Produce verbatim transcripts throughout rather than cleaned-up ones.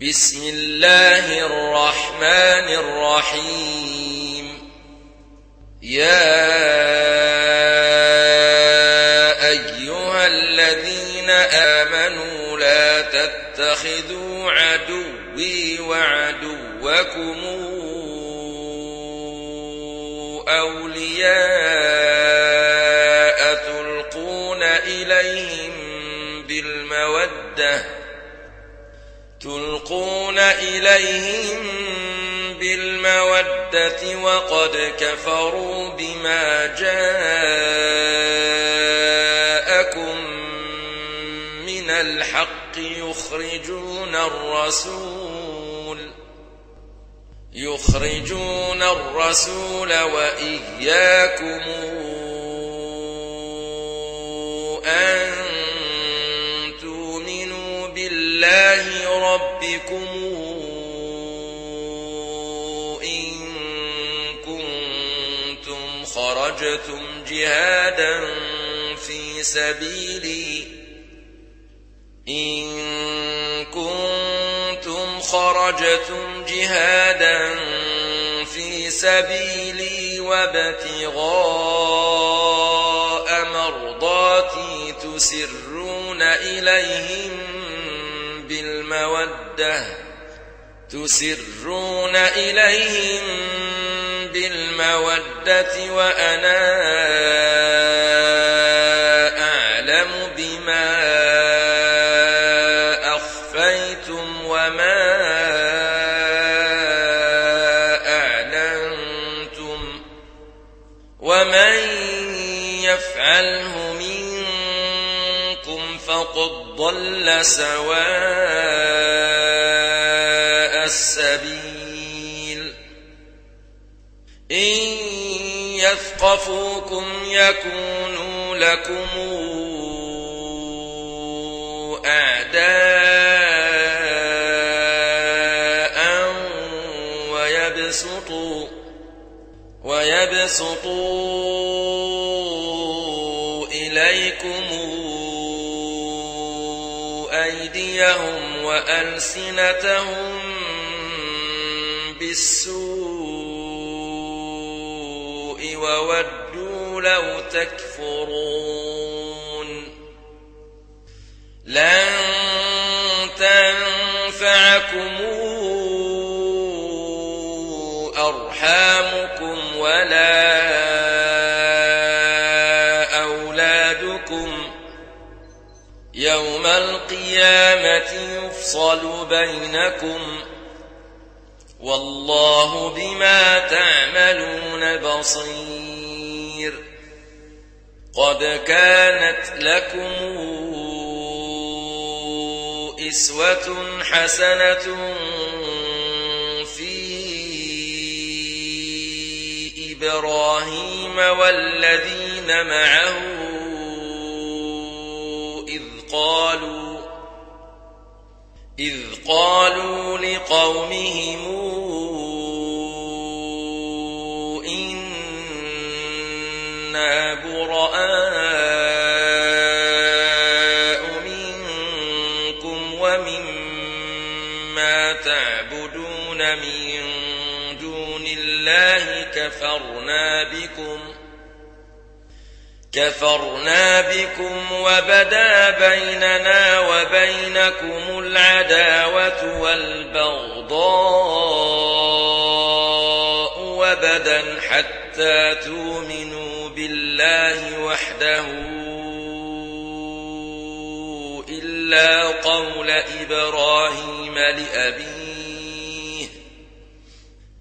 بسم الله الرحمن الرحيم. يا أيها الذين آمنوا لا تتخذوا عدوي وعدوكم أولياء تلقون إليهم بالمودة تلقون إليهم بالمودة وقد كفروا بما جاءكم من الحق يخرجون الرسول يخرجون الرسول وإياكم أن تؤمنوا بالله ربكم إن كنتم خرجتم جهادا في سبيلي إن كنتم خرجتم جهادا في سبيلي وابتغاء مرضاتي تسرون إليهم بالمودة تسرون إليهم بالمودة وأنا أعلم بما أخفيتم وما أعلنتم ومن يفعله منكم فقد ضل سواء السبيل. إن يثقفوكم يكونوا لكم أعداء ويبسطوا إليكم أيديهم وألسنتهم بالسوء وودوا لو تكفرون. لن تنفعكم أرحامكم ولا أولادكم يوم القيامة يفصل بينكم والله بما تعملون بصير. قد كانت لكم إسوة حسنة إبراهيم والذين معه إذ قالوا إذ قالوا لقومهم إنا براء منكم ومما تعبدون من دون الله كفرنا بكم كفرنا بكم وبدا بيننا وبينكم العداوة والبغضاء وبدا حتى تؤمنوا بالله وحده إلا قول إبراهيم لأبيه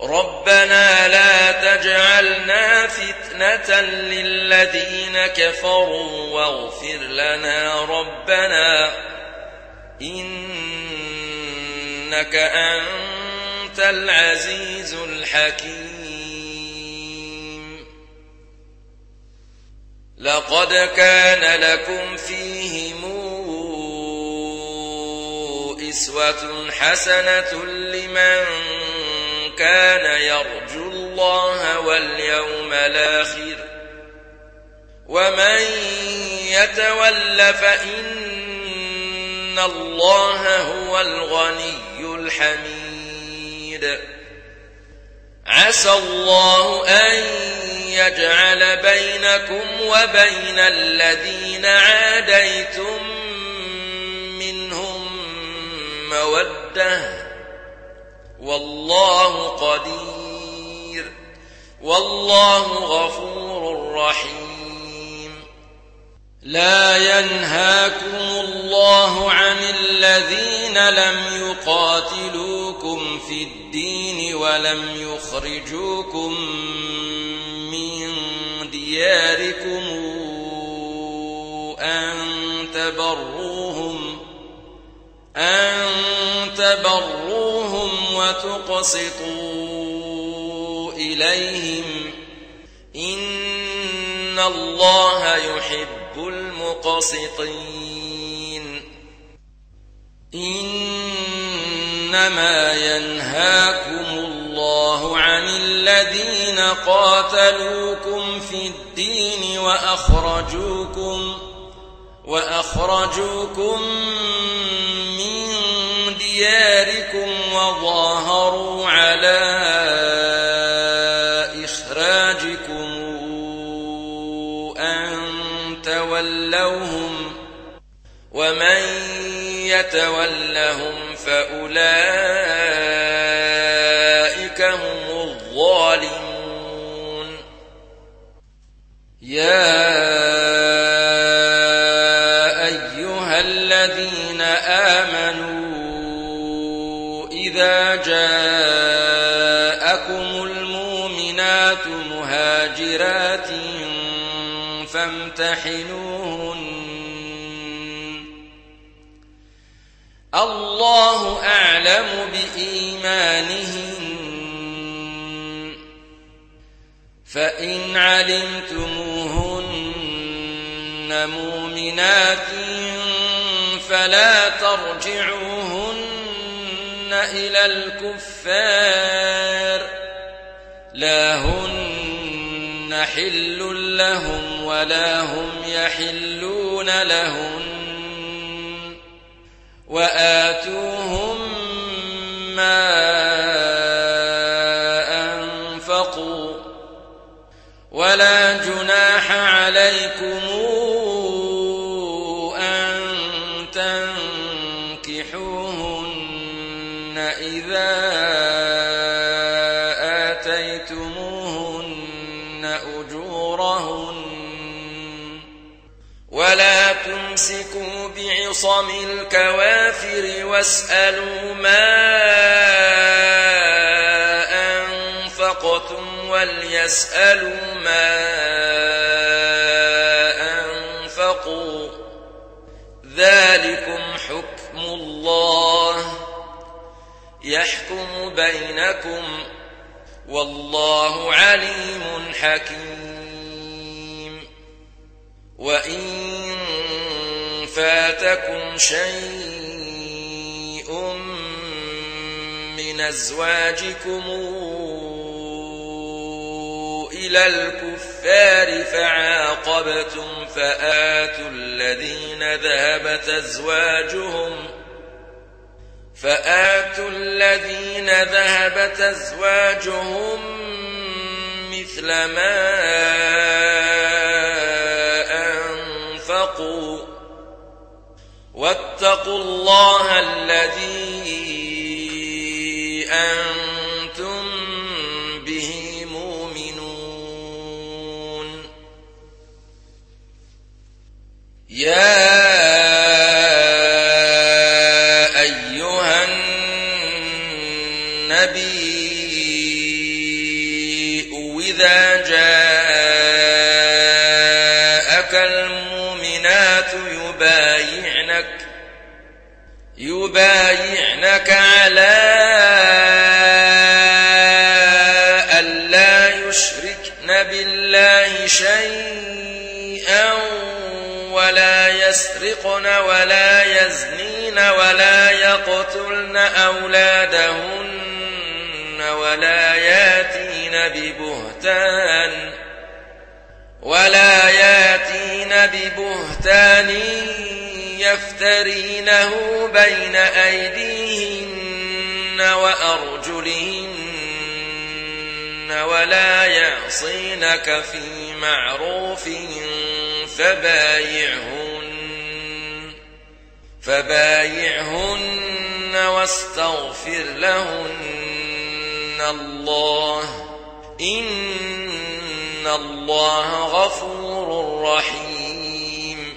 ربنا لا تجعلنا فتنة للذين كفروا واغفر لنا ربنا إنك أنت العزيز الحكيم لقد كان لكم فيهم أسوة حسنة لمن كان يرجو الله واليوم الآخر ومن يتول فإن الله هو الغني الحميد عسى الله أن يجعل بينكم وبين الذين عاديتم منهم مودة والله قدير والله غفور رحيم لا ينهاكم الله عن الذين لم يقاتلوكم في الدين ولم يخرجوكم من دياركم أن تبروهم أن تبروهم وتقسطوا إليهم إن الله يحب المقسطين إنما ينهاكم الله عن الذين قاتلوكم في الدين وأخرجوكم وأخرجوكم من دياركم وظاهروا على ومن يتولهم فأولئك هم الظالمون يا أيها الذين آمنوا إذا جاءكم المؤمنات مهاجرات فامتحنوهن الله أعلم بإيمانهن فإن علمتموهن مؤمنات فلا ترجعوهن إلى الكفار لا هن حل لهم ولا هم يحلون لهن وآتوهم ما أنفقوا ولا جناح عليكم أن تنكحوهن إذا آتيتموهن أجورهن ولا تمسكوا بعصم الكوافر واسألوا ما أنفقتم وليسألوا ما أنفقوا ذلكم حكم الله يحكم بينكم والله عليم حكيم وإن فاتكم شيء من أزواجكم إلى الكفار فعاقبتم فآتوا الذين ذهبت أزواجهم فآتوا الذين ذهبت أزواجهم مثل ما واتقوا الله الذي أنتم به مؤمنون يا أيها النبي إذا جاءك المؤمنات يبايعنك يبايعنك على يزنين ولا يقتلن أولادهن ولا ياتين ببهتان ولا ياتين ببهتان يفترينه بين أيديهن وأرجلهن ولا يعصينك في معروف فبايعهن فبايعهن واستغفر لهن الله إن الله غفور رحيم.